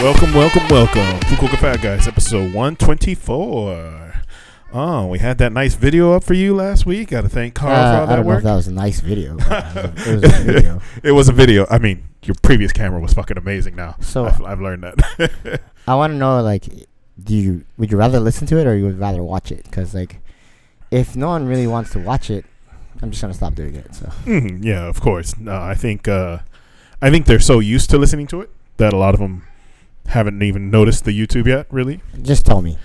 Welcome. Fukuoka Fat Guys, episode 124. Oh, we had that nice video up for you last week. Got to thank Carl for all that work. I don't know if that was a nice video. It was a video. It was a video. I mean, your previous camera was fucking amazing now. So I've learned that. I want to know, like, would you rather listen to it or you would rather watch it? Because, like, if no one really wants to watch it, I'm just going to stop doing it. So yeah, of course. No, I think they're so used to listening to it that a lot of them haven't even noticed the YouTube yet, really. Just tell me.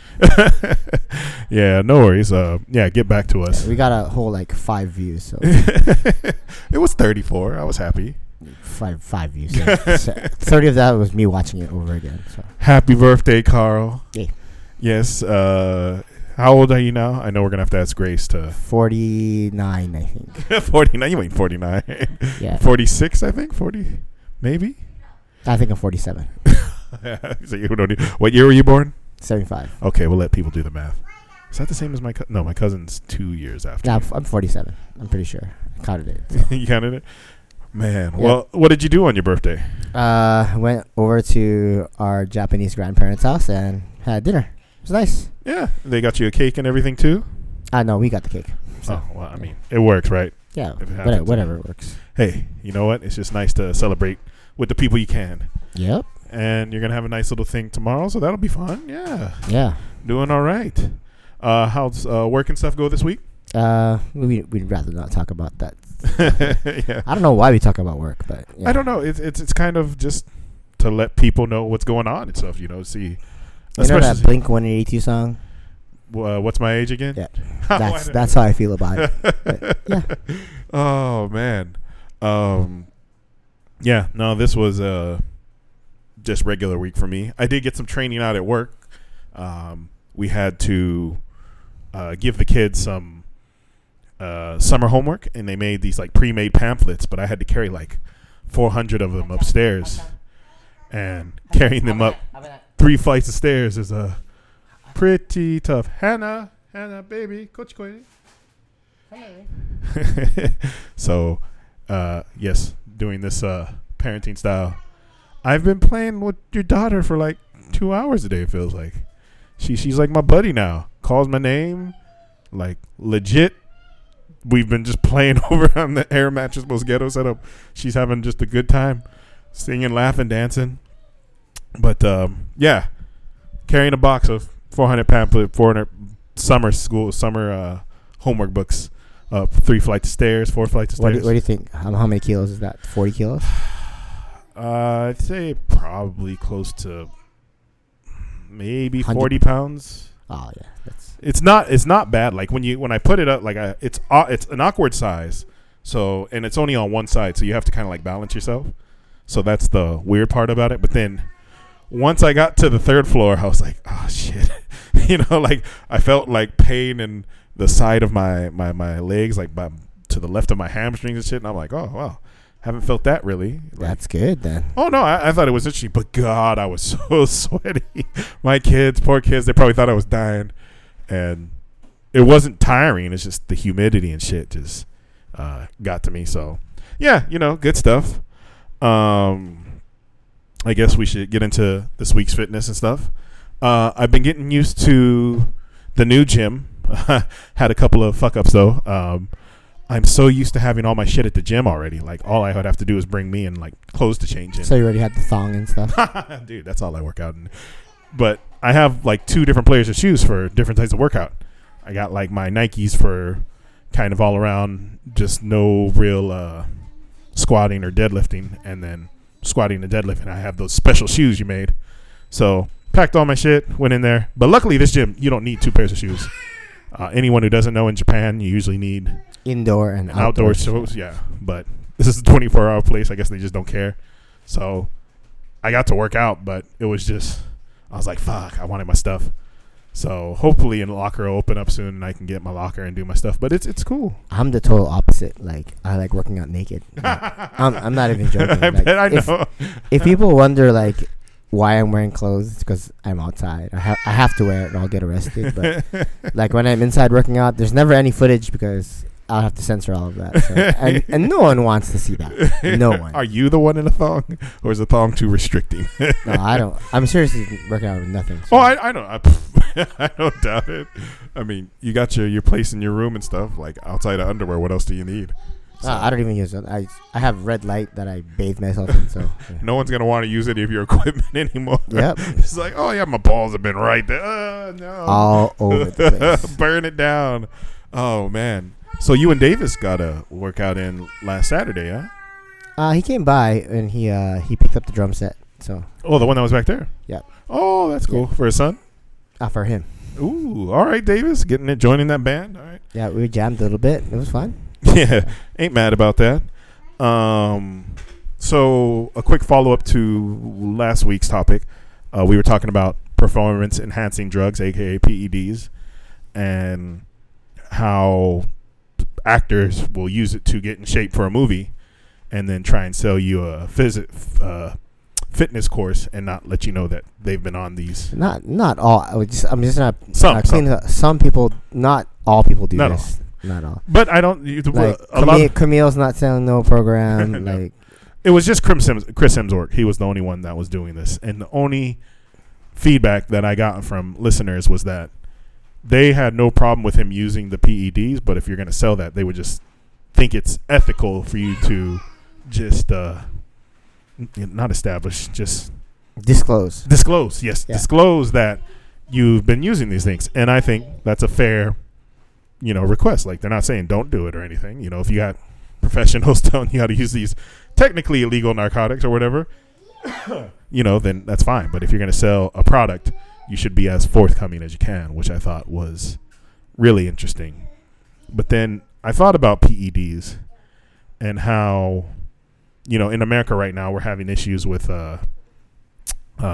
Yeah, no worries. Get back to us. Yeah, we got a whole, like, 5 views. So it was 34. I was happy. Five views. So 30 of that was me watching it over again. So. Happy birthday, Carl. Hey. Yes. How old are you now? I know we're going to have to ask Grace to... 49, I think. 49? You ain't 49. Yeah. 46, I think? 40? Maybe? I think I'm 47. So you don't need, what year were you born? 75. Okay, we'll let people do the math. Is that the same as my cousin? No, my cousin's 2 years after. No, I'm 47. I'm pretty sure. I counted it. So. You counted it? Man. Yep. Well, what did you do on your birthday? Went over to our Japanese grandparents' house and had dinner. It was nice. Yeah. They got you a cake and everything too? No, we got the cake. So, I mean, it works, right? Yeah, whatever works. Hey, you know what? It's just nice to celebrate with the people you can. Yep. And you're going to have a nice little thing tomorrow, so that'll be fun. Yeah. Yeah. Doing all right. How's work and stuff go this week? We'd rather not talk about that. Yeah. I don't know why we talk about work, but... Yeah. I don't know. It's kind of just to let people know what's going on and stuff, you know, see... You know that Blink 182 song? What's My Age Again? Yeah. That's how I feel about it. But, yeah. Oh, man. Yeah, no, this was... just regular week for me. I did get some training out at work. We had to give the kids some summer homework, and they made these like pre-made pamphlets, but I had to carry like 400 of them upstairs, and carrying them up 3 flights of stairs is a pretty tough. Hannah, baby, coach, hey. So, yes, doing this parenting style. I've been playing with your daughter for like 2 hours a day, it feels like. She's like my buddy now. Calls my name. Like, legit. We've been just playing over on the air mattress Mosquito setup. She's having just a good time. Singing, laughing, dancing. But, yeah. Carrying a box of 400 pamphlets, 400 summer homework books. Up 3 flights of stairs, 4 flights of stairs. What do you think? How many kilos is that? 40 kilos? I'd say probably close to maybe 100. 40 pounds. Oh yeah, it's not bad. Like when I put it up, like it's an awkward size. So and it's only on one side, so you have to kind of like balance yourself. So that's the weird part about it. But then once I got to the 3rd floor, I was like, oh shit, you know, like I felt like pain in the side of my legs, like to the left of my hamstrings and shit. And I'm like, oh wow. Haven't felt that really. Like, that's good then. Oh no, I thought it was itchy, but God, I was so sweaty. My kids, poor kids, they probably thought I was dying. And it wasn't tiring. It's just the humidity and shit just got to me. So yeah, you know, good stuff. I guess we should get into this week's fitness and stuff. I've been getting used to the new gym. Had a couple of fuck ups though. I'm so used to having all my shit at the gym already. Like, all I would have to do is bring me in, like, clothes to change in. So you already had the thong and stuff? Dude, that's all I work out in. But I have, like, 2 different pairs of shoes for different types of workout. I got, like, my Nikes for kind of all around, just no real squatting or deadlifting. And then squatting and deadlifting, I have those special shoes you made. So packed all my shit, went in there. But luckily, this gym, you don't need 2 pairs of shoes. Anyone who doesn't know, in Japan, you usually need... Indoor and outdoor shows, yeah. But this is a 24-hour place. I guess they just don't care. So I got to work out, but it was just, I was like, fuck, I wanted my stuff. So hopefully in the locker will open up soon and I can get my locker and do my stuff. But it's cool. I'm the total opposite. Like, I like working out naked. Like, I'm not even joking. I like, bet I know. If people wonder, like, why I'm wearing clothes, it's because I'm outside. I have to wear it or I'll get arrested. But, like, when I'm inside working out, there's never any footage because... I'll have to censor all of that. So. And no one wants to see that. No one. Are you the one in a thong? Or is the thong too restricting? No, I don't. I'm seriously working out with nothing. So. Oh, I don't. I don't doubt it. I mean, you got your place in your room and stuff. Like, outside of underwear, what else do you need? So. I don't even use it. I have red light that I bathe myself in. So yeah. No one's going to want to use any of your equipment anymore. Yep. It's like, oh, yeah, my balls have been right there. No. All over the place. Burn it down. Oh, man. So you and Davis got a workout in last Saturday, huh? He came by and he picked up the drum set. So. Oh, the one that was back there? Yeah. Oh, that's cool. Yeah. For his son? For him. Ooh. All right, Davis. Getting it, joining that band. All right. Yeah, we jammed a little bit. It was fun. Yeah. Ain't mad about that. So a quick follow-up to last week's topic. We were talking about performance-enhancing drugs, a.k.a. PEDs, and how actors will use it to get in shape for a movie and then try and sell you a fitness course and not let you know that they've been on these. Not all. I'm just not. Some people, not all people do not this. All. Not all. But I don't. Like Camille's not selling no program. No. Like it was just Chris Hemsworth. He was the only one that was doing this. And the only feedback that I got from listeners was that they had no problem with him using the PEDs, but if you're going to sell that, they would just think it's ethical for you to just not establish, just disclose. Disclose, yes. Yeah. Disclose that you've been using these things. And I think that's a fair, request. Like, they're not saying don't do it or anything. If you got professionals telling you how to use these technically illegal narcotics or whatever, then that's fine. But if you're going to sell a product, you should be as forthcoming as you can, which I thought was really interesting. But then I thought about PEDs and how, in America right now, we're having issues with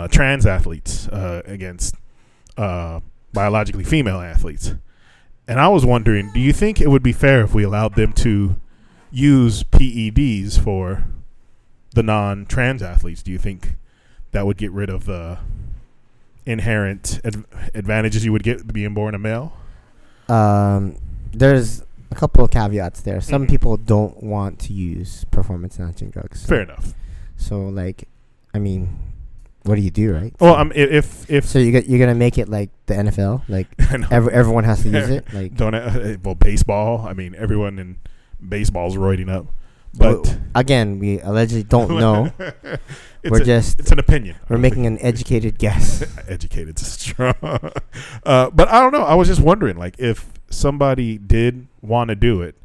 trans athletes against biologically female athletes. And I was wondering, do you think it would be fair if we allowed them to use PEDs for the non-trans athletes? Do you think that would get rid of the inherent advantages you would get being born a male? There's a couple of caveats there. Some people don't want to use performance-enhancing drugs. So. Fair enough. So, what do you do, right? Well, if so, you're gonna make it like the NFL, like everyone has to use it. Like baseball. I mean, everyone in baseball's roiding up. But again, we allegedly don't know. It's an opinion. We're making an educated guess. Educated's strong. But I don't know. I was just wondering, if somebody did want to do it,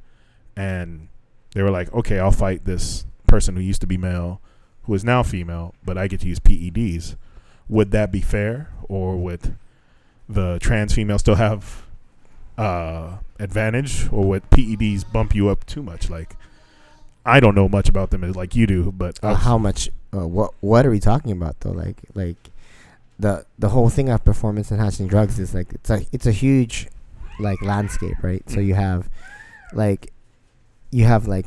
and they were like, "Okay, I'll fight this person who used to be male, who is now female, but I get to use PEDs." Would that be fair, or would the trans female still have advantage, or would PEDs bump you up too much? I don't know much about them like you do, but how much? What are we talking about though? Like the whole thing of performance enhancing drugs is it's a huge landscape, right? So you have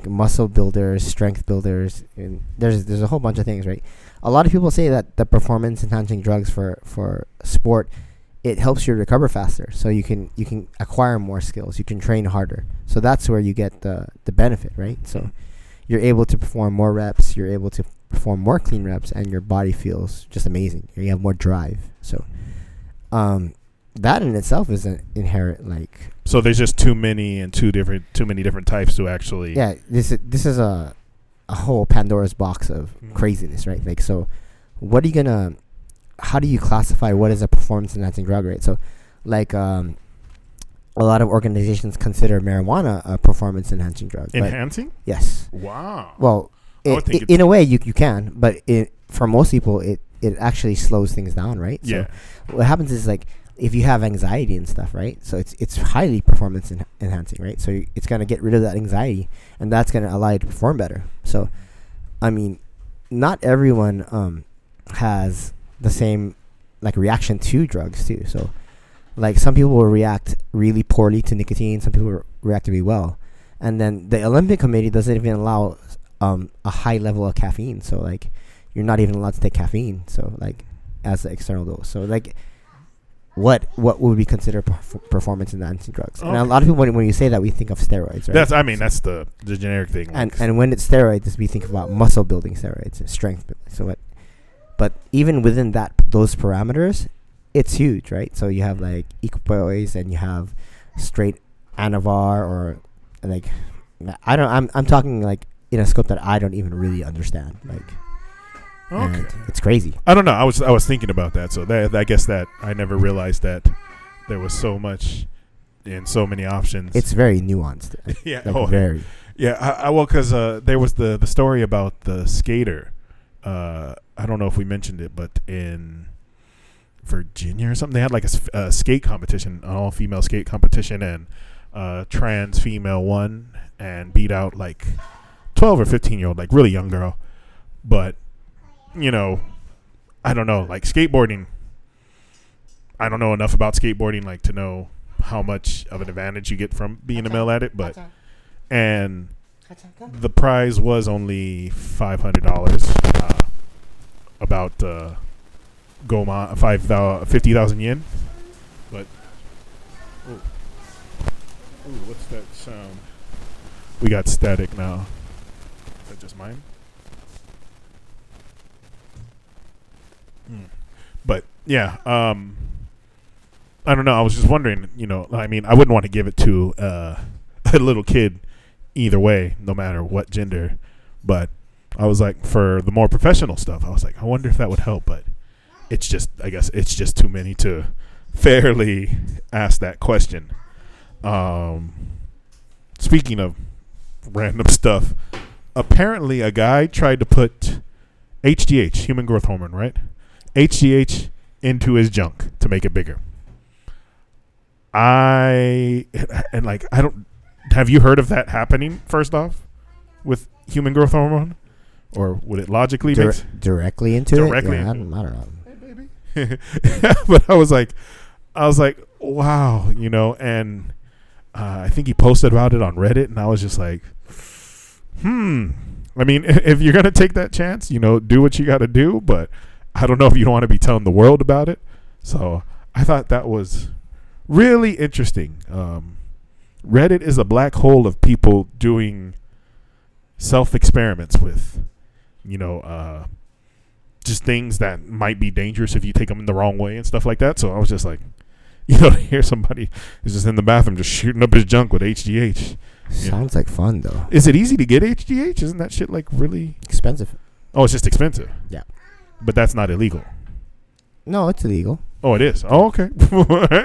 muscle builders, strength builders, and there's a whole bunch of things, right? A lot of people say that the performance enhancing drugs for sport, it helps you recover faster, so you can acquire more skills, you can train harder. So that's where you get the benefit, right? So you're able to perform more reps, you're able to perform more clean reps, and your body feels just amazing. You have more drive. So that in itself is an inherent So there's just too many different types to actually. Yeah, this is a whole Pandora's box of craziness, right? So what are you gonna? How do you classify what is a performance enhancing drug, right? So, a lot of organizations consider marijuana a performance enhancing drug. Enhancing? Yes. Wow. Well, in a way you can, but for most people it actually slows things down, right? Yeah. So what happens is if you have anxiety and stuff, right? So it's highly performance enhancing, right? So it's going to get rid of that anxiety, and that's going to allow you to perform better. So, not everyone has the same reaction to drugs too. So some people will react really poorly to nicotine, some people react really well. And then the Olympic Committee doesn't even allow a high level of caffeine. So you're not even allowed to take caffeine, so as an external dose. So what would be considered performance enhancing drugs. Okay. And a lot of people, when you say that, we think of steroids, right? That's the generic thing. And when it's steroids, we think about muscle building steroids and strength building. So what? But even within those parameters, it's huge, right? So you have like equipoise, and you have straight anavar, or like I'm talking like in a scope that I don't even really understand, like. Okay. It's crazy. I don't know. I was thinking about that. So I guess that I never realized that there was so much and so many options. It's very nuanced. Yeah. Like very. Yeah. Well, because there was the story about the skater. I don't know if we mentioned it, but in Virginia or something, they had like a skate competition, an all-female skate competition, and trans female won and beat out like 12 or 15-year-old, like really young girl. But you know, I don't know, like skateboarding, I don't know enough about skateboarding, like, to know how much of an advantage you get from being a male at it, but, and the prize was only $500, about, Goma, 50,000 yen, but, oh, what's that sound? We got static now. Is that just mine? But yeah, I don't know. I was just wondering, you know, I mean, I wouldn't want to give it to a little kid either way, no matter what gender. But I was like, for the more professional stuff, I was like, I wonder if that would help. But it's just, I guess it's just too many to fairly ask that question. Speaking of random stuff, apparently a guy tried to put HGH, human growth hormone, right? HGH into his junk to make it bigger. Have you heard of that happening, first off, with human growth hormone? Or would it logically directly into directly it? Yeah, into I don't know. Hey, baby. But I was like, wow, you know, and I think he posted about it on Reddit, and I was just like, I mean, if you're going to take that chance, you know, do what you got to do, but I don't know if you don't want to be telling the world about it. So I thought that was really interesting. Reddit is a black hole of people doing self-experiments with, you know, just things that might be dangerous if you take them in the wrong way and stuff like that. So I was just like, you know, to hear somebody who's just in the bathroom just shooting up his junk with HGH. Sounds like fun, though. Is it easy to get HGH? Isn't that shit like really expensive? Oh, it's just expensive. Yeah. But that's not illegal. No, it's illegal. Oh, it is. Oh, okay.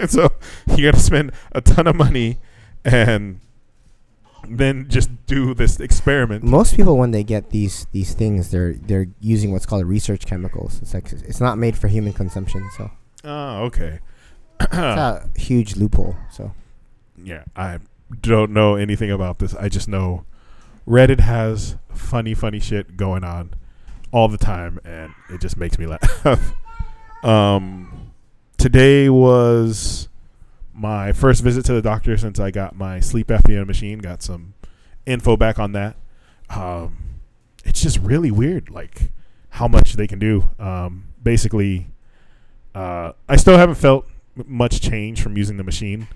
So you got to spend a ton of money and then just do this experiment. Most people, when they get these things, they're using what's called research chemicals. It's like, it's not made for human consumption. So. Oh, okay. It's a huge loophole. So. Yeah, I don't know anything about this. I just know Reddit has funny shit going on all the time, and it just makes me laugh. Today was my first visit to the doctor since I got my sleep apnea machine. Got some info back on that. It's just really weird, like, how much they can do. Basically, I still haven't felt much change from using the machine,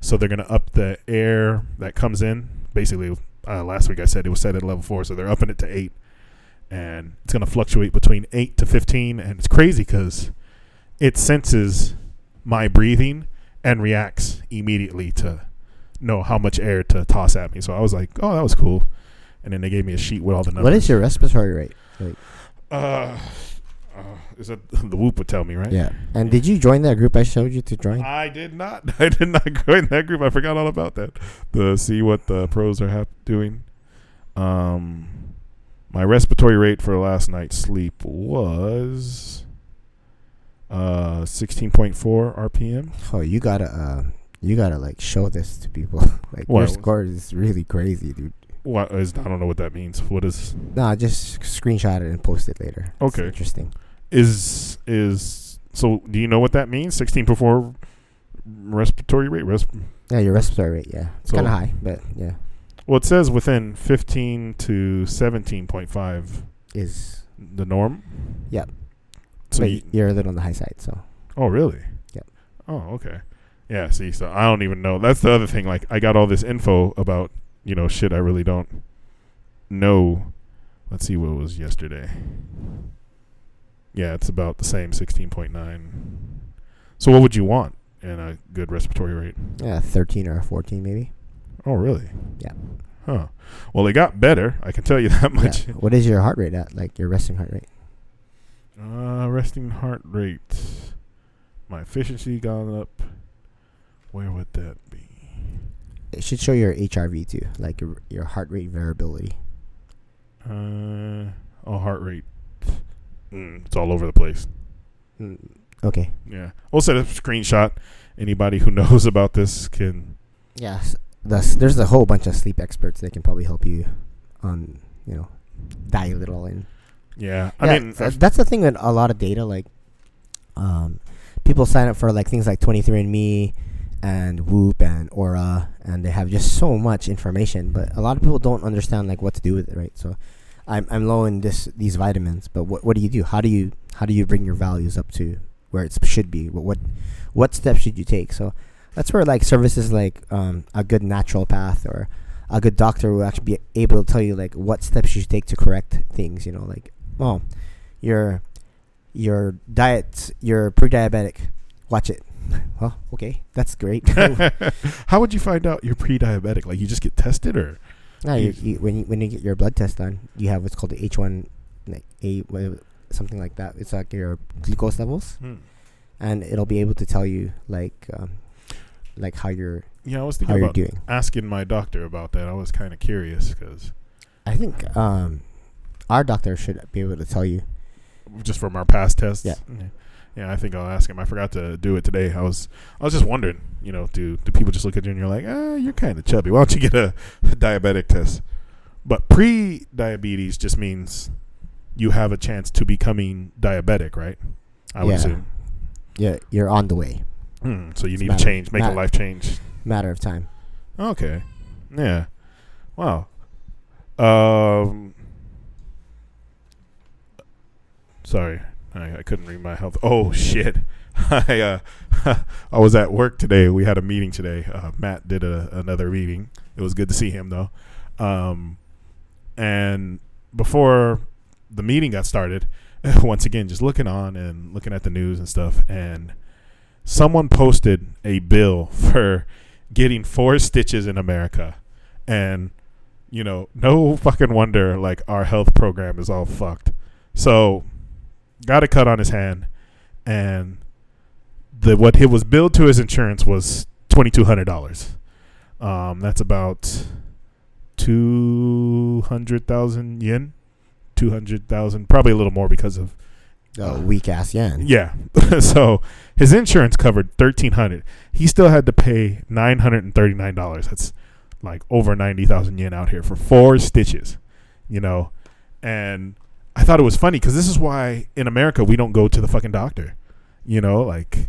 so they're going to up the air that comes in. Basically, last week I said it was set at level 4, so they're upping it to 8. And it's going to fluctuate between 8 to 15. And it's crazy because it senses my breathing and reacts immediately to know how much air to toss at me. So I was like, oh, that was cool. And then they gave me a sheet with all the numbers. What is your respiratory rate? Like, is that the Whoop would tell me, right? Yeah. And did you join that group I showed you to join? I did not join that group. I forgot all about that. To see what the pros are doing. My respiratory rate for last night's sleep was 16.4 RPM. Oh, you gotta like show this to people. Like, what? Your score is really crazy, dude. What is? I don't know what that means. What is? Nah, just screenshot it and post it later. Okay, it's interesting. So do you know what that means? 16.4 respiratory rate. Yeah, your respiratory rate. Yeah, it's kind of high, but yeah. Well, it says within 15 to 17.5 is the norm. Yeah. So you're a little on the high side, so. Oh, really? Yeah. Oh, okay. Yeah, see, so I don't even know. That's the other thing. Like, I got all this info about, you know, shit I really don't know. Let's see what was yesterday. Yeah, it's about the same, 16.9. So what would you want in a good respiratory rate? 13 or a 14 maybe. Oh, really? Yeah. Huh. Well, it got better. I can tell you that much. Yeah. What is your heart rate at? Like, your resting heart rate? Resting heart rate. My efficiency gone up. Where would that be? It should show your HRV too, like your heart rate variability. Heart rate. It's all over the place. Okay. Yeah. We'll set up a screenshot. Anybody who knows about this can. Yeah. There's a whole bunch of sleep experts that can probably help you on, you know, dial it all in. Yeah. I mean, that's the thing with a lot of data. Like, people sign up for like things like 23andMe and Whoop and Aura, and they have just so much information, but a lot of people don't understand like what to do with it, right? So I'm low in these vitamins, but what do you do? How do you bring your values up to where it should be? What steps should you take? So that's where like services like a good naturopath or a good doctor will actually be able to tell you like what steps you should take to correct things, you know, like, oh, your diet, you're pre-diabetic, watch it. Well, okay, that's great. How would you find out you're pre-diabetic? Like, you just get tested, or? No, when you get your blood test done, you have what's called the H1A, something like that. It's like your glucose levels, and it'll be able to tell you like how you're. Yeah, I was thinking about asking my doctor about that. I was kind of curious because I think our doctor should be able to tell you just from our past tests. Yeah. Okay. Yeah, I think I'll ask him. I forgot to do it today. I was just wondering, you know, do people just look at you and you're like, you're kind of chubby. Why don't you get a diabetic test? But pre-diabetes just means you have a chance to becoming diabetic, right? I would assume. Yeah, you're on the way. So you need to change, make a life change. Matter of time. Okay. Yeah. Wow. Sorry. I couldn't read my health. Oh, shit. I was at work today. We had a meeting today. Matt did another meeting. It was good to see him, though. And before the meeting got started, once again, just looking on and looking at the news and stuff, and someone posted a bill for getting 4 stitches in America. And, you know, no fucking wonder, like, our health program is all fucked. So... got a cut on his hand, and what he was billed to his insurance was $2,200. That's about 200,000 yen, 200,000, probably a little more because of weak ass yen. Yeah, so his insurance covered 1,300. He still had to pay $939. That's like over 90,000 yen out here for 4 stitches, you know, and. I thought it was funny because this is why in America we don't go to the fucking doctor. You know, like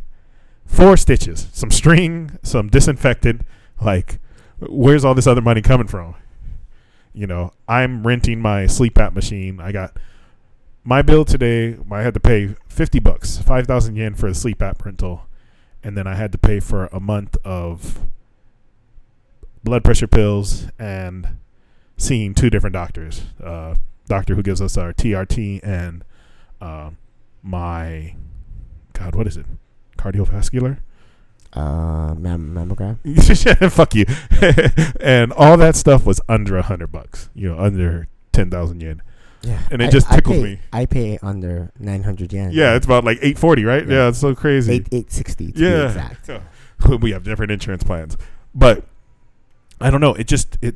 4 stitches, some string, some disinfectant. Like, where's all this other money coming from? You know, I'm renting my sleep app machine. I got my bill today. I had to pay $50, 5,000 yen for the sleep app rental. And then I had to pay for a month of blood pressure pills and seeing 2 different doctors. Doctor who gives us our TRT and my, God, what is it? Cardiovascular? Mammogram? Fuck you. And all that stuff was under $100, you know, under 10,000 yen. Yeah. And it just tickled me. I pay under 900 yen. Yeah, it's about like 840, right? Yeah, it's so crazy. 860 to be exact. So we have different insurance plans. But I don't know. It just, it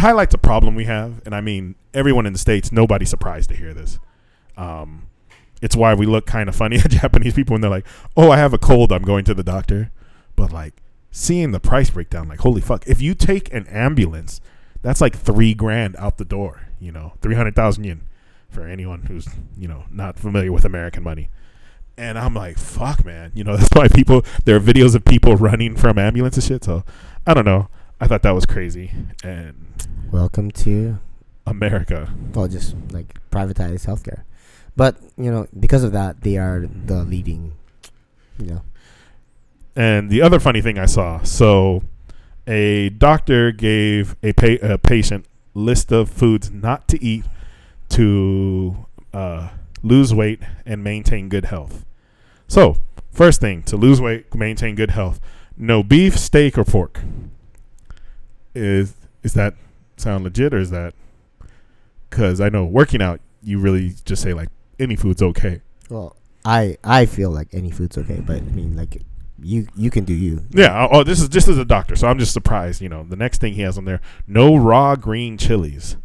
highlights a problem we have, and I mean, everyone in the States, nobody's surprised to hear this. It's why we look kind of funny at Japanese people when they're like, oh, I have a cold, I'm going to the doctor. But, like, seeing the price breakdown, like, holy fuck. If you take an ambulance, that's like $3,000 out the door, you know, 300,000 yen for anyone who's, you know, not familiar with American money. And I'm like, fuck, man. You know, that's why people, there are videos of people running from ambulances and shit. So, I don't know. I thought that was crazy. And welcome to America. Well, just like privatized healthcare. But, you know, because of that, they are the leading Yeah. And the other funny thing I saw, so a doctor gave a patient list of foods not to eat to lose weight and maintain good health. So first thing, to lose weight, maintain good health: no beef, steak, or pork. Is that sound legit, or is that? Because I know working out, you really just say like any food's okay. Well, I feel like any food's okay, but I mean like you can do you. Yeah. Oh, this is a doctor, so I'm just surprised. You know, the next thing he has on there: no raw green chilies,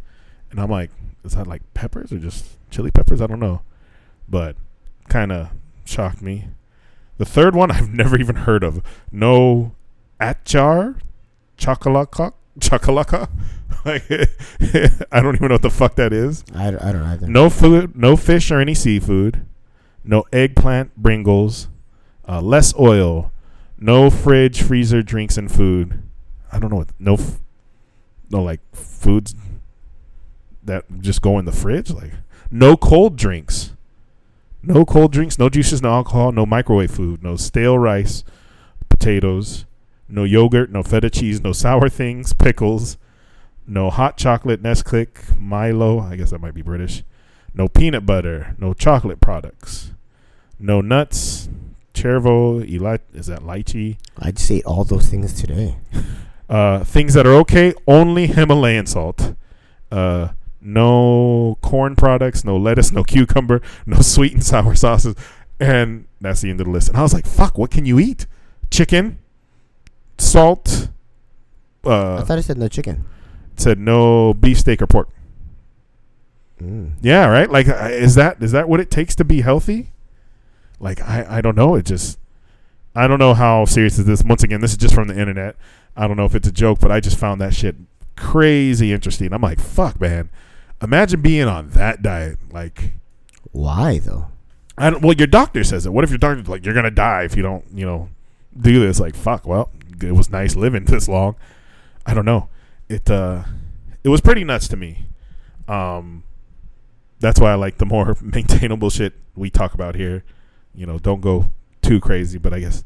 and I'm like, is that like peppers or just chili peppers? I don't know, but kind of shocked me. The third one I've never even heard of. No achar, chakalaka. Like, I don't even know what the fuck that is. I don't either. No food, no fish or any seafood. No eggplant, bringles. Less oil. No fridge, freezer, drinks, and food. I don't know what. No like foods that just go in the fridge. Like no cold drinks. No cold drinks, no juices, no alcohol, no microwave food, no stale rice, potatoes, no yogurt, no feta cheese, no sour things, pickles, no hot chocolate, Nesquik, Milo, I guess that might be British, no peanut butter, no chocolate products, no nuts, chervo, is that lychee? I just ate all those things today. Things that are okay, only Himalayan salt. No corn products, no lettuce, no cucumber, no sweet and sour sauces. And that's the end of the list. And I was like, fuck, what can you eat? Chicken, salt. I thought it said no chicken. It said no beef, steak, or pork. Yeah, right? Like, is that what it takes to be healthy? Like, I don't know. It just, I don't know how serious is this. Once again, this is just from the internet. I don't know if it's a joke, but I just found that shit crazy interesting. I'm like, fuck, man. Imagine being on that diet. Like, why though? Well, your doctor says it. What if your doctor's like, you're gonna die if you don't, do this? Like, fuck. Well, it was nice living this long. I don't know. It was pretty nuts to me. That's why I like the more maintainable shit we talk about here. Don't go too crazy, but I guess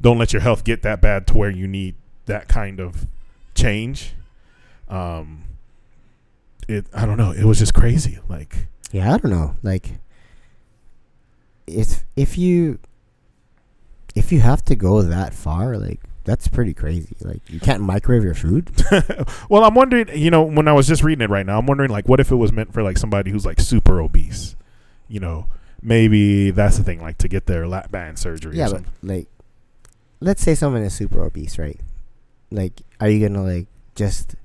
don't let your health get that bad to where you need that kind of change. I don't know. It was just crazy. Like, yeah, I don't know. Like, if you have to go that far, like that's pretty crazy. Like, you can't microwave your food. Well, I'm wondering. When I was just reading it right now, I'm wondering like, what if it was meant for like somebody who's like super obese? Maybe that's the thing. Like to get their lap band surgery. Yeah, or something. But like, let's say someone is super obese, right? Like, are you gonna like just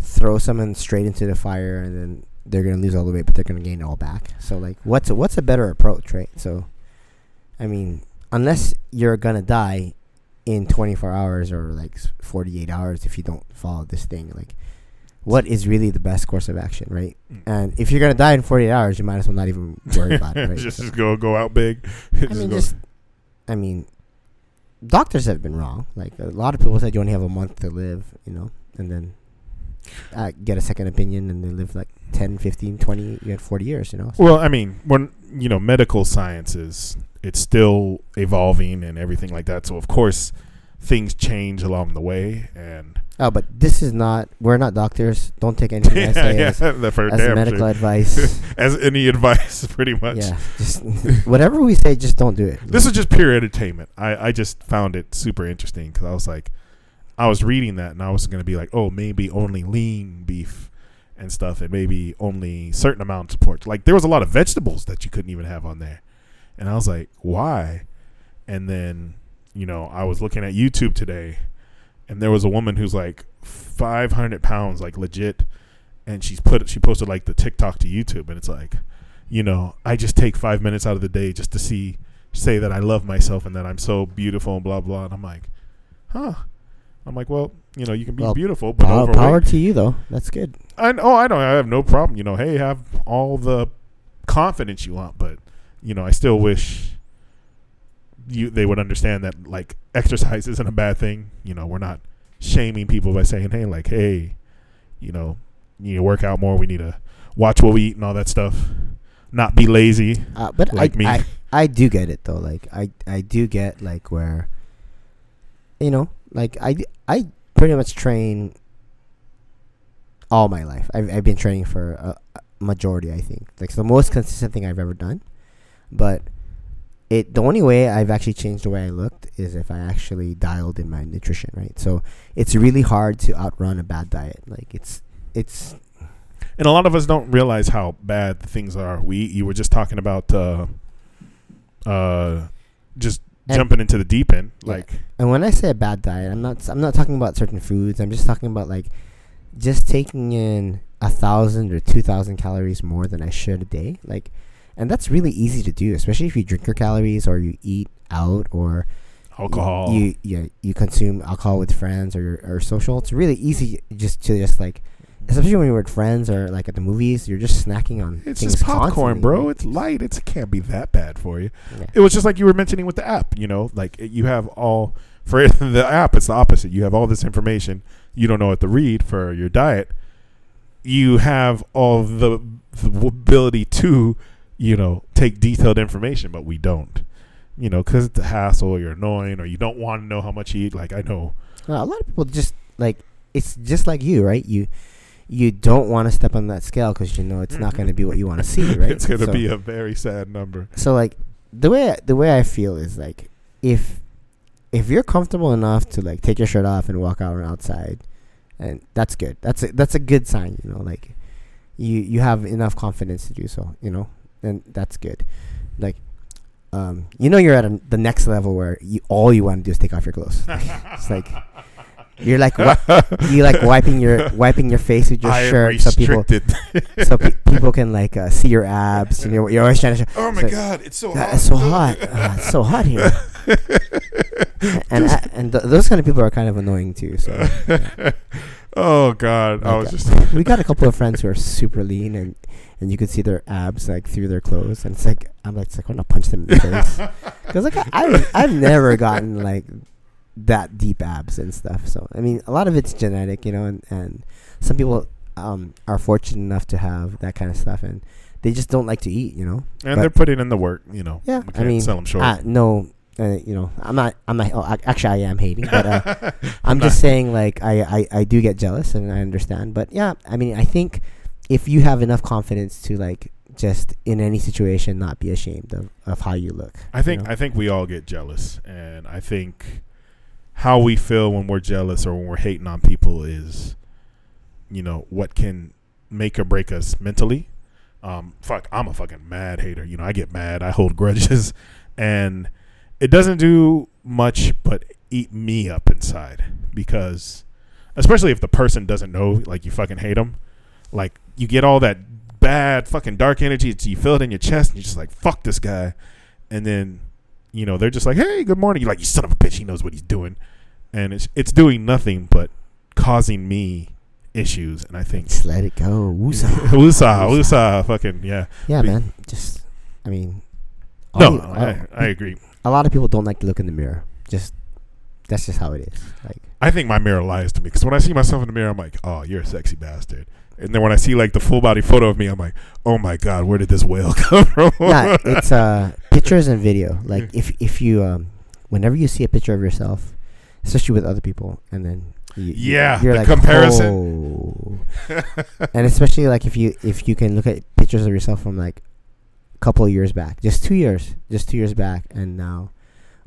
throw someone straight into the fire and then they're going to lose all the weight but they're going to gain it all back? So like what's a better approach, right? So I mean, unless you're going to die in 24 hours or like 48 hours if you don't follow this thing, like what is really the best course of action, right? And if you're going to die in 48 hours, you might as well not even worry about it, right? just go out big. I mean doctors have been wrong. Like a lot of people said you only have a month to live, and then get a second opinion and they live like 10, 15, 20, you had 40 years, So. Well, I mean, when, medical science is, it's still evolving and everything like that. So, of course, things change along the way. And but this is not, we're not doctors. Don't take anything I say as medical advice. As any advice, pretty much. Yeah, just whatever we say, just don't do it. This is just pure entertainment. I just found it super interesting because I was like, I was reading that and I was going to be like, oh, maybe only lean beef and stuff and maybe only certain amounts of pork. Like there was a lot of vegetables that you couldn't even have on there. And I was like, why? And then, I was looking at YouTube today and there was a woman who's like 500 pounds, like legit. And she posted like the TikTok to YouTube. And it's like, I just take 5 minutes out of the day just to say that I love myself and that I'm so beautiful and blah, blah. And I'm like, huh. I'm like, well, you can be beautiful, but overweight. Power to you, though. That's good. I don't. I have no problem. Hey, have all the confidence you want, but I still wish they would understand that like exercise isn't a bad thing. We're not shaming people by saying, hey, like, hey, you need to work out more. We need to watch what we eat and all that stuff. Not be lazy, but like me. I, I do get it though. Like I do get like where, you know, like I pretty much train all my life. I've been training for a majority, I think. Like it's the most consistent thing I've ever done. But the only way I've actually changed the way I looked is if I actually dialed in my nutrition, right? So it's really hard to outrun a bad diet. Like it's. And a lot of us don't realize how bad things are. You were just talking about just jumping into the deep end, like. Yeah. And when I say a bad diet, I'm not talking about certain foods. I'm just talking about like just taking in 1,000 or 2,000 calories more than I should a day, like. And that's really easy to do, especially if you drink your calories or you eat out or alcohol. You consume alcohol with friends or social. It's really easy just like, especially when you're with friends or like at the movies, you're just snacking on things. It's just popcorn, bro. It's light. It can't be that bad for you. Yeah. It was just like you were mentioning with the app, you know, like you have all for the app. It's the opposite. You have all this information. You don't know what to read for your diet. You have all the ability to, you know, take detailed information, but we don't, you know, because it's a hassle, you're annoying, or you don't want to know how much you eat. Like I know a lot of people just like, it's just like you, right? You don't want to step on that scale because you know it's not going to be what you want to see, right? It's going to be a very sad number. So like the way I feel is like if you're comfortable enough to like take your shirt off and walk out outside, and that's good. That's a good sign, you know, like you have enough confidence to do so, you know. And that's good. Like, you know, you're at the next level where all you want to do is take off your clothes. It's like you're like wiping your face with your shirt, so people can like see your abs. And you're always trying to. Oh my God! It's so hot. It's so hot. It's so hot here. and those kind of people are kind of annoying too. So. Yeah. Oh God! Like I was just. We got a couple of friends who are super lean and you could see their abs like through their clothes, and it's like I'm gonna punch them in the face because like I've never gotten like that deep abs and stuff. So I mean, a lot of it's genetic, you know, and some people are fortunate enough to have that kind of stuff, and they just don't like to eat, you know. And but they're putting in the work, you know. Yeah, we can't sell them short. No. You know, I'm not. Oh, actually, I am hating, but I'm just saying, like, I do get jealous, and I understand. But yeah, I mean, I think if you have enough confidence to like just in any situation not be ashamed of how you look, I think we all get jealous, and I think how we feel when we're jealous or when we're hating on people is, you know, what can make or break us mentally. I'm a fucking mad hater. You know, I get mad. I hold grudges, and it doesn't do much but eat me up inside, because especially if the person doesn't know, like, you fucking hate them, like, you get all that bad fucking dark energy, you feel it in your chest, and you're just like, fuck this guy. And then, you know, they're just like, hey, good morning. You're like, you son of a bitch, he knows what he's doing. And it's doing nothing but causing me issues. And I think just let it go. Woosah. Fucking yeah, man. Just, I mean, I agree. A lot of people don't like to look in the mirror. Just that's just how it is. Like, I think my mirror lies to me, because when I see myself in the mirror, I'm like, "Oh, you're a sexy bastard." And then when I see like the full body photo of me, I'm like, "Oh my God, where did this whale come from?" Yeah, it's pictures and video. Like if you, whenever you see a picture of yourself, especially with other people, and then you're the like, comparison, oh. And especially like if you can look at pictures of yourself from like couple of years back, just 2 years back, and now,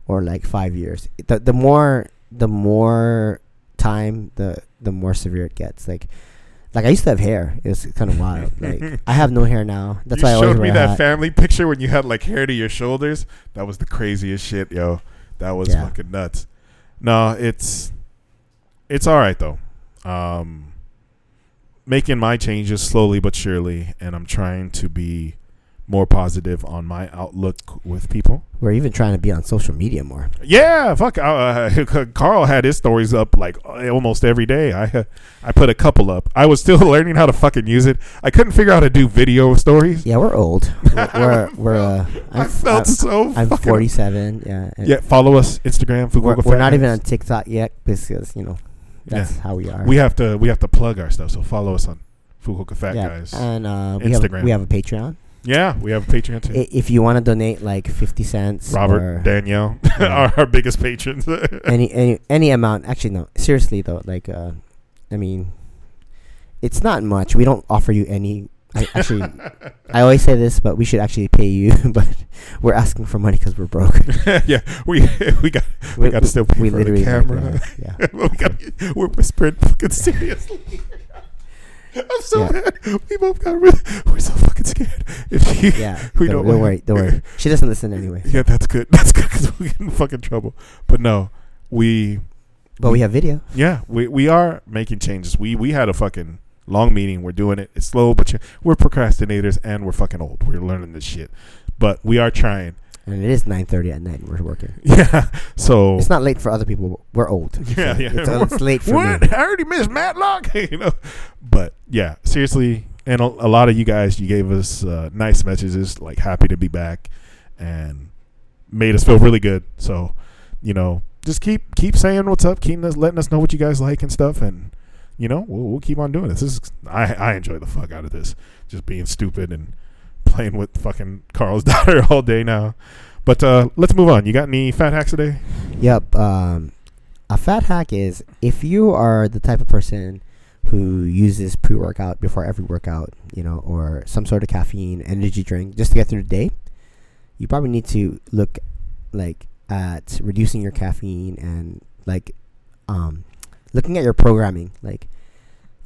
or like 5 years, the more time, the more severe it gets. Like I used to have hair. It was kind of wild. Like I have no hair now. That's why I always showed me that family picture when you had like hair to your shoulders. That was the craziest shit, yo. That was fucking nuts. No, it's all right though. Making my changes slowly but surely, and I'm trying to be more positive on my outlook with people. We're even trying to be on social media more. Yeah, fuck. Carl had his stories up like almost every day. I put a couple up. I was still learning how to fucking use it. I couldn't figure out how to do video stories. Yeah, we're old. I'm 47. Yeah. Yeah. Follow us Instagram. We're not even on TikTok yet, because you know that's how we are. We have to plug our stuff. So follow us on Fukuoka Fat Guys and Instagram. We have a Patreon. Yeah, we have a Patreon too. If you want to donate like 50 cents, Robert, Danielle, are our biggest patrons. any amount. Actually, no. Seriously though, like, I mean, it's not much. We don't offer you any. I always say this, but we should actually pay you. But we're asking for money because we're broke. Yeah, we got to still pay for the camera. Yeah, we're whispering fucking seriously. I'm so mad. We both got really. We're so fucking scared. Don't worry. She doesn't listen anyway. Yeah, that's good. That's good because we get in fucking trouble. But no, we have video. Yeah, we are making changes. We had a fucking long meeting. We're doing it. It's slow, but we're procrastinators and we're fucking old. We're learning this shit, but we are trying. And it is 9:30 at night. We're working. Yeah, so it's not late for other people. We're old. Yeah, so yeah. It's late for me. I already missed Matlock. You know, but yeah, seriously. And a lot of you guys, you gave us nice messages, like happy to be back, and made us feel really good. So, you know, just keep saying what's up, keep letting us know what you guys like and stuff, and you know, we'll keep on doing this. I enjoy the fuck out of this, just being stupid and playing with fucking Carl's daughter all day now. But let's move on. You got any fat hacks today? Yep. A fat hack is if you are the type of person who uses pre-workout before every workout, you know, or some sort of caffeine, energy drink, just to get through the day, you probably need to look like at reducing your caffeine and like looking at your programming. Like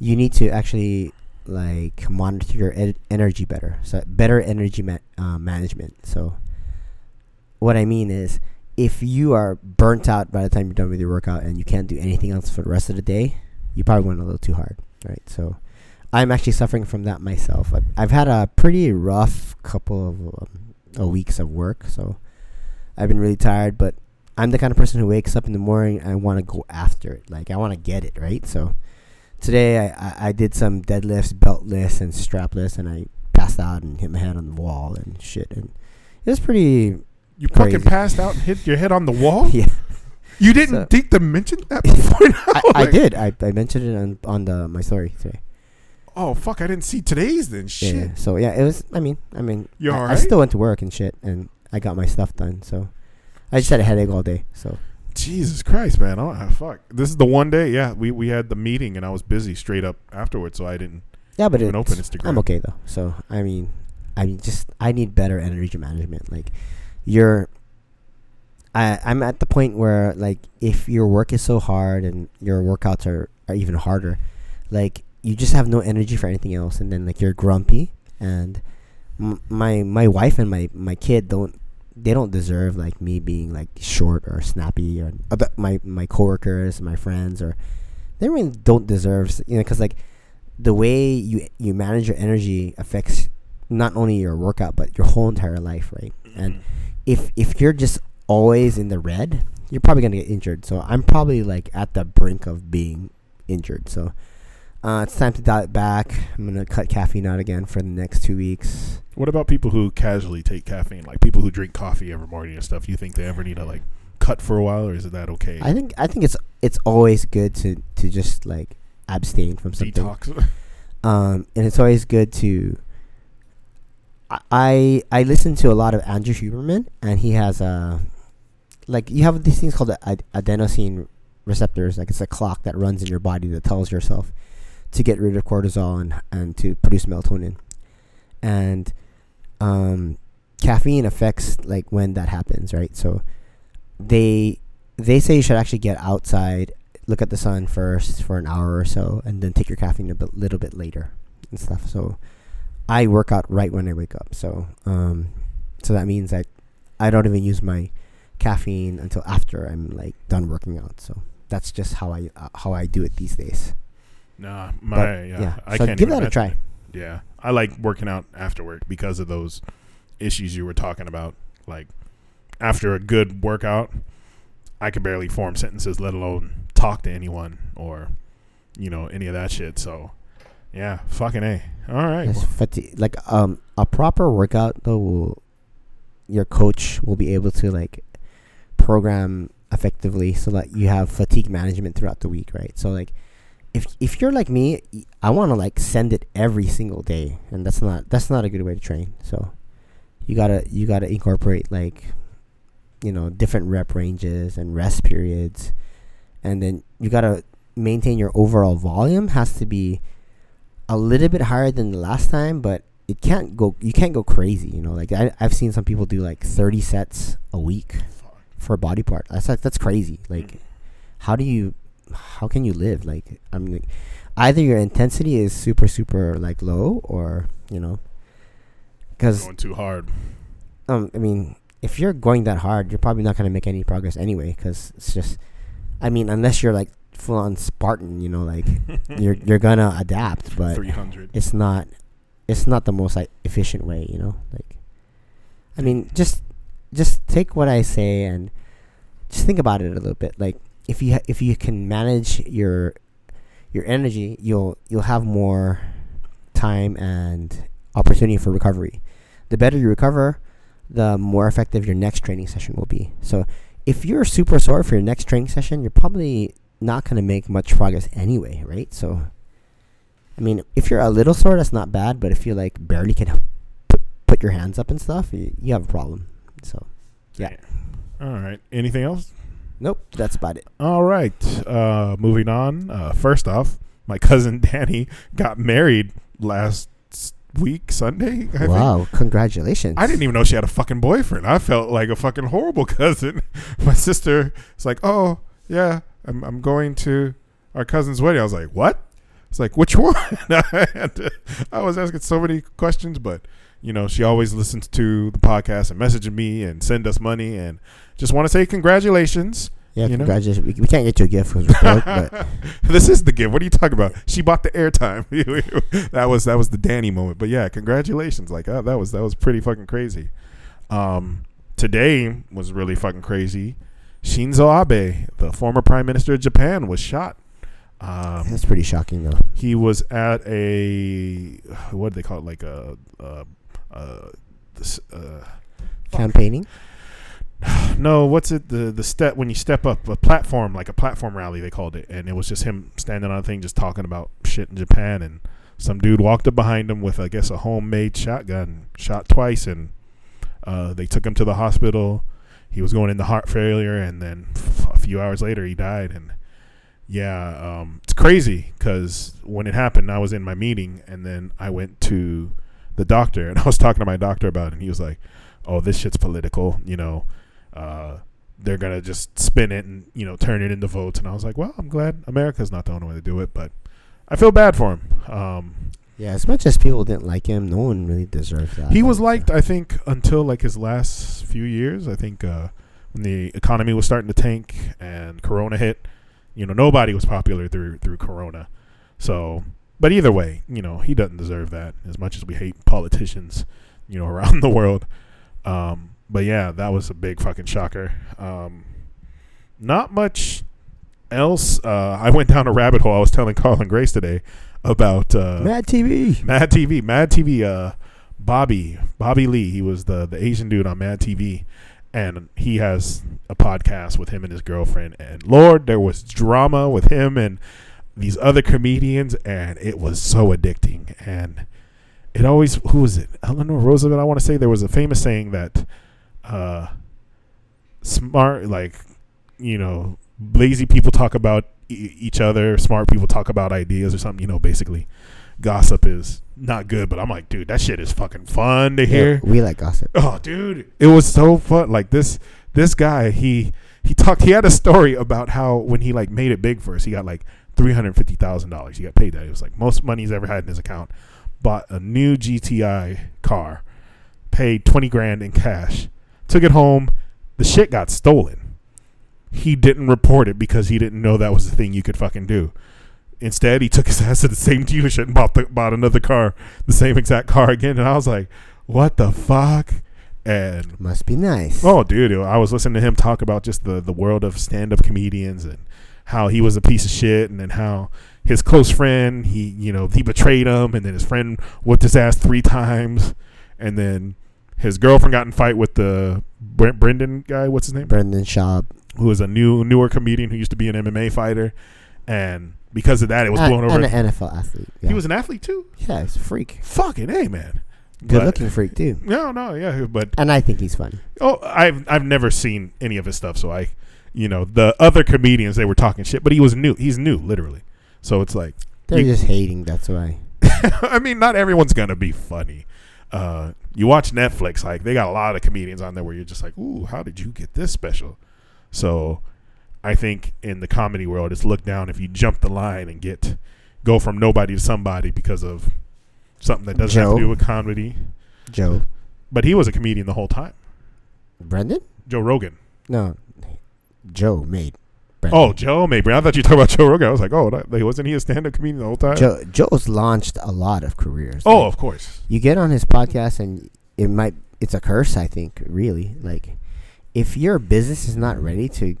you need to actually like monitor your energy better. So better energy management. So what I mean is if you are burnt out by the time you're done with your workout and you can't do anything else for the rest of the day, you probably went a little too hard, right? So I'm actually suffering from that myself. I've had a pretty rough couple of weeks of work, so I've been really tired, but I'm the kind of person who wakes up in the morning and I want to go after it. Like I want to get it, right? So today I did some deadlifts, belt lifts, and strap lifts, and I passed out and hit my head on the wall and shit. And it was pretty You crazy. Fucking passed out and hit your head on the wall? Yeah. You didn't think to mention that before now? I did. I mentioned it on my story today. Oh, fuck. I didn't see today's then. Shit. Yeah. So, yeah, it was, I mean, you're all right? I still went to work and shit, and I got my stuff done. So, I just had a headache all day. So, Jesus Christ, man. Oh, fuck. This is the one day, yeah, we had the meeting, and I was busy straight up afterwards, so I didn't even open Instagram. I'm okay, though. So, I need better energy management. Like, I'm at the point where, like, if your work is so hard and your workouts are even harder, like, you just have no energy for anything else. And then, like, you're grumpy. And my wife and my kid don't deserve, like, me being, like, short or snappy. Or my coworkers, my friends, or they really don't deserve, you know, because, like, the way you manage your energy affects not only your workout, but your whole entire life, right? And if you're just always in the red, you're probably gonna get injured. So I'm probably like at the brink of being injured. So it's time to dial it back. I'm gonna cut caffeine out again for the next 2 weeks. What about people who casually take caffeine, like people who drink coffee every morning and stuff? You think they ever need to like cut for a while, or is that okay? I think it's always good to just like abstain from something. Detox. And it's always good to. I listen to a lot of Andrew Huberman, and he has a. Like, you have these things called adenosine receptors. Like, it's a clock that runs in your body that tells yourself to get rid of cortisol and to produce melatonin. And caffeine affects, like, when that happens, right? So they say you should actually get outside, look at the sun first for an hour or so, and then take your caffeine a little bit later and stuff. So I work out right when I wake up. So so that means I don't even use my caffeine until after I'm like done working out. So that's just how I do it these days. Nah, I so can't give that a try. Yeah, I like working out after work because of those issues you were talking about. Like after a good workout, I could barely form sentences, let alone talk to anyone or you know any of that shit. So yeah, fucking A. All right. Well. Like a proper workout though will. Your coach will be able to like program effectively so that you have fatigue management throughout the week, right? So like if you're like me, I want to like send it every single day, and that's not a good way to train. So you gotta incorporate like, you know, different rep ranges and rest periods, and then you gotta maintain your overall volume has to be a little bit higher than the last time, but you can't go crazy, you know. Like I've seen some people do like 30 sets a week for a body part. That's crazy. Like how can you live? Like I mean, either your intensity is super super like low, or you know, because going too hard. I mean, if you're going that hard, you're probably not gonna make any progress anyway. Because it's just, I mean, unless you're like full on Spartan, you know, like you're gonna adapt, but 300. It's not the most like efficient way, you know. Like, I mean, just take what I say and just think about it a little bit. Like, if you can manage your energy, you'll have more time and opportunity for recovery. The better you recover, the more effective your next training session will be. So if you're super sore for your next training session, you're probably not going to make much progress anyway, right? So I mean, if you're a little sore, that's not bad, but if you like barely can put your hands up and stuff, you have a problem. So yeah. All right, anything else? Nope, that's about it. All right, moving on. First off, my cousin Danny got married last week, Sunday. Wow, congratulations. I didn't even know she had a fucking boyfriend. I felt like a fucking horrible cousin. My sister is like, oh, yeah, I'm going to our cousin's wedding. I was like, what? It's like, which one? I was asking so many questions, but, you know, she always listens to the podcast and messages me and send us money, and just want to say congratulations. Yeah, you congratulations. We can't get you a gift because we're broke, but this is the gift. What are you talking about? She bought the airtime. That was the Danny moment. But yeah, congratulations. Like that was pretty fucking crazy. Today was really fucking crazy. Shinzo Abe, the former prime minister of Japan, was shot. That's pretty shocking, though. He was at a, what do they call it? Like a campaigning. No, what's it? The step when you step up a platform, like a platform rally, they called it, and it was just him standing on a thing, just talking about shit in Japan, and some dude walked up behind him with, I guess, a homemade shotgun, shot twice, and they took him to the hospital. He was going into heart failure, and then a few hours later, he died. And yeah, it's crazy because when it happened, I was in my meeting, and then I went to the doctor, and I was talking to my doctor about it, and he was like, "Oh, this shit's political, you know." They're going to just spin it and, you know, turn it into votes. And I was like, well, I'm glad America's not the only way to do it, but I feel bad for him. Yeah, as much as people didn't like him, no one really deserved that. He was liked, I think, until like his last few years. I think when the economy was starting to tank and Corona hit, you know, nobody was popular through Corona. So, but either way, you know, he doesn't deserve that as much as we hate politicians, you know, around the world. But yeah, that was a big fucking shocker. Not much else. I went down a rabbit hole. I was telling Carl and Grace today about Mad TV. Bobby Lee. He was the Asian dude on Mad TV, and he has a podcast with him and his girlfriend. And Lord, there was drama with him and these other comedians, and it was so addicting. And it always, who was it? Eleanor Roosevelt. I want to say there was a famous saying that. Smart, like, you know, lazy people talk about each other, smart people talk about ideas or something, you know. Basically, gossip is not good, but I'm like, dude, that shit is fucking fun to hear. We like gossip. Oh dude, it was so fun. Like this guy, he had a story about how when he like made it big first, he got like $350,000. He got paid that. It was like most money he's ever had in his account. Bought a new GTI car, paid $20,000 in cash, took it home. The shit got stolen. He didn't report it because he didn't know that was the thing you could fucking do. Instead, he took his ass to the same dealership and bought another car, the same exact car again. And I was like, what the fuck? And must be nice. Oh, dude. I was listening to him talk about just the world of stand-up comedians and how he was a piece of shit, and then how his close friend, he betrayed him, and then his friend whipped his ass 3 times, and then his girlfriend got in a fight with the Brendan guy. What's his name? Brendan Schaub, who is a newer comedian who used to be an MMA fighter, and because of that, it was blown over. And an NFL athlete. Yeah. He was an athlete too? Yeah, he's a freak. Fucking A, man. Good-looking freak too. No, yeah, but and I think he's funny. Oh, I've never seen any of his stuff, so I, you know, the other comedians, they were talking shit, but he was new. He's new, literally. So it's like they're just hating. That's why. I mean, not everyone's gonna be funny. You watch Netflix, like they got a lot of comedians on there where you're just like, ooh, how did you get this special? So I think in the comedy world, it's looked down if you jump the line and go from nobody to somebody because of something that doesn't have to do with comedy. Joe. But he was a comedian the whole time. Brendan? Joe Rogan. No. Joe made Brendan. Oh, Joe made Brendan. I thought you were talking about Joe Rogan. I was like, oh, wasn't he a stand-up comedian the whole time? Joe's launched a lot of careers. Oh, like, of course. You get on his podcast and it's a curse, I think, really. Like, if your business is not ready to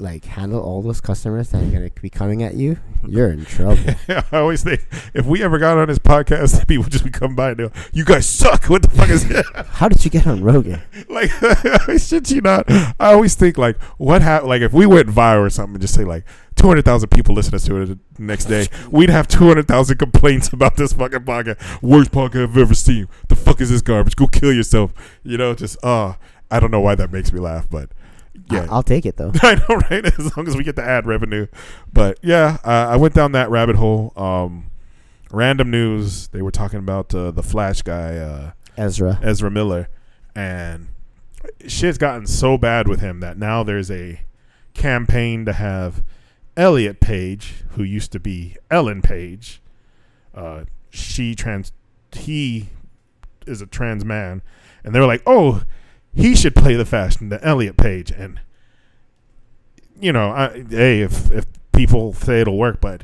like handle all those customers that are going to be coming at you, you're in trouble. Yeah, I always think if we ever got on his podcast, people would just be coming by and go, you guys suck. What the fuck is that? How did you get on Rogan? Like, shit you not. I always think like what happened, like if we went viral or something and just say like 200,000 people listen to it the next day, we'd have 200,000 complaints about this fucking podcast. Worst podcast I've ever seen. The fuck is this garbage? Go kill yourself. You know, just I don't know why that makes me laugh, but yeah. I'll take it though. I know, right? As long as we get the ad revenue. But yeah, I went down that rabbit hole. Random news. They were talking about the Flash guy, Ezra Miller, and shit's gotten so bad with him that now there's a campaign to have Elliot Page, who used to be Ellen Page. He is a trans man, and they were like, oh, he should play the Elliot Page. And, you know, if people say it'll work, but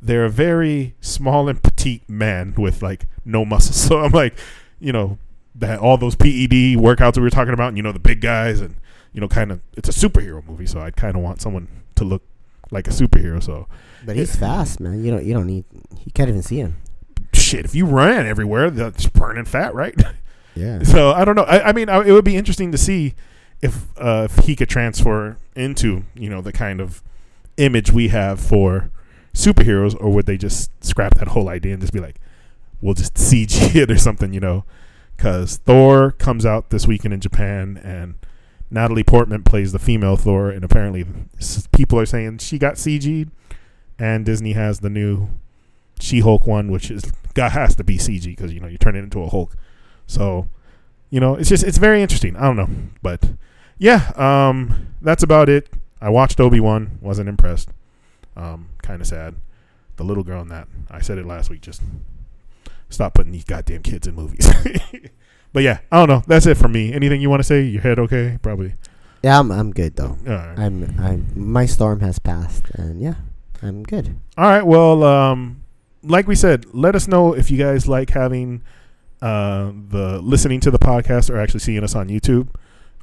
they're a very small and petite man with, like, no muscles. So I'm like, you know, that all those PED workouts we were talking about, and, you know, the big guys and, you know, kind of, it's a superhero movie, so I kind of want someone to look like a superhero. So, but he's fast, man. You don't need, you can't even see him. Shit, if you ran everywhere, that's burning fat, right? Yeah. So I don't know. I mean, it would be interesting to see if he could transfer into, you know, the kind of image we have for superheroes, or would they just scrap that whole idea and just be like, we'll just CG it or something, you know? Because Thor comes out this weekend in Japan, and Natalie Portman plays the female Thor, and apparently people are saying she got CG'd, and Disney has the new She-Hulk one, which has to be CG because, you know, you turn it into a Hulk. So, you know, it's very interesting. I don't know. But, yeah, that's about it. I watched Obi-Wan. Wasn't impressed. Kind of sad. The little girl in that. I said it last week. Just stop putting these goddamn kids in movies. But, yeah, I don't know. That's it for me. Anything you want to say? Your head okay? Probably. Yeah, I'm good, though. All right. My storm has passed. And, yeah, I'm good. All right. Well, like we said, let us know if you guys like having – the listening to the podcast or actually seeing us on YouTube.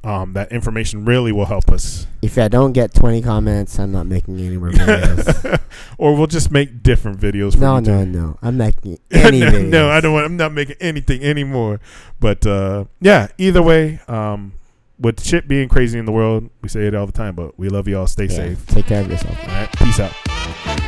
That information really will help us. If I don't get 20 comments, I'm not making any more videos. Or we'll just make different videos. No. I'm making any videos. No, I'm not making anything anymore. But yeah, either way, with shit being crazy in the world, we say it all the time, but we love y'all. Stay safe. Take care of yourself. All right, peace out.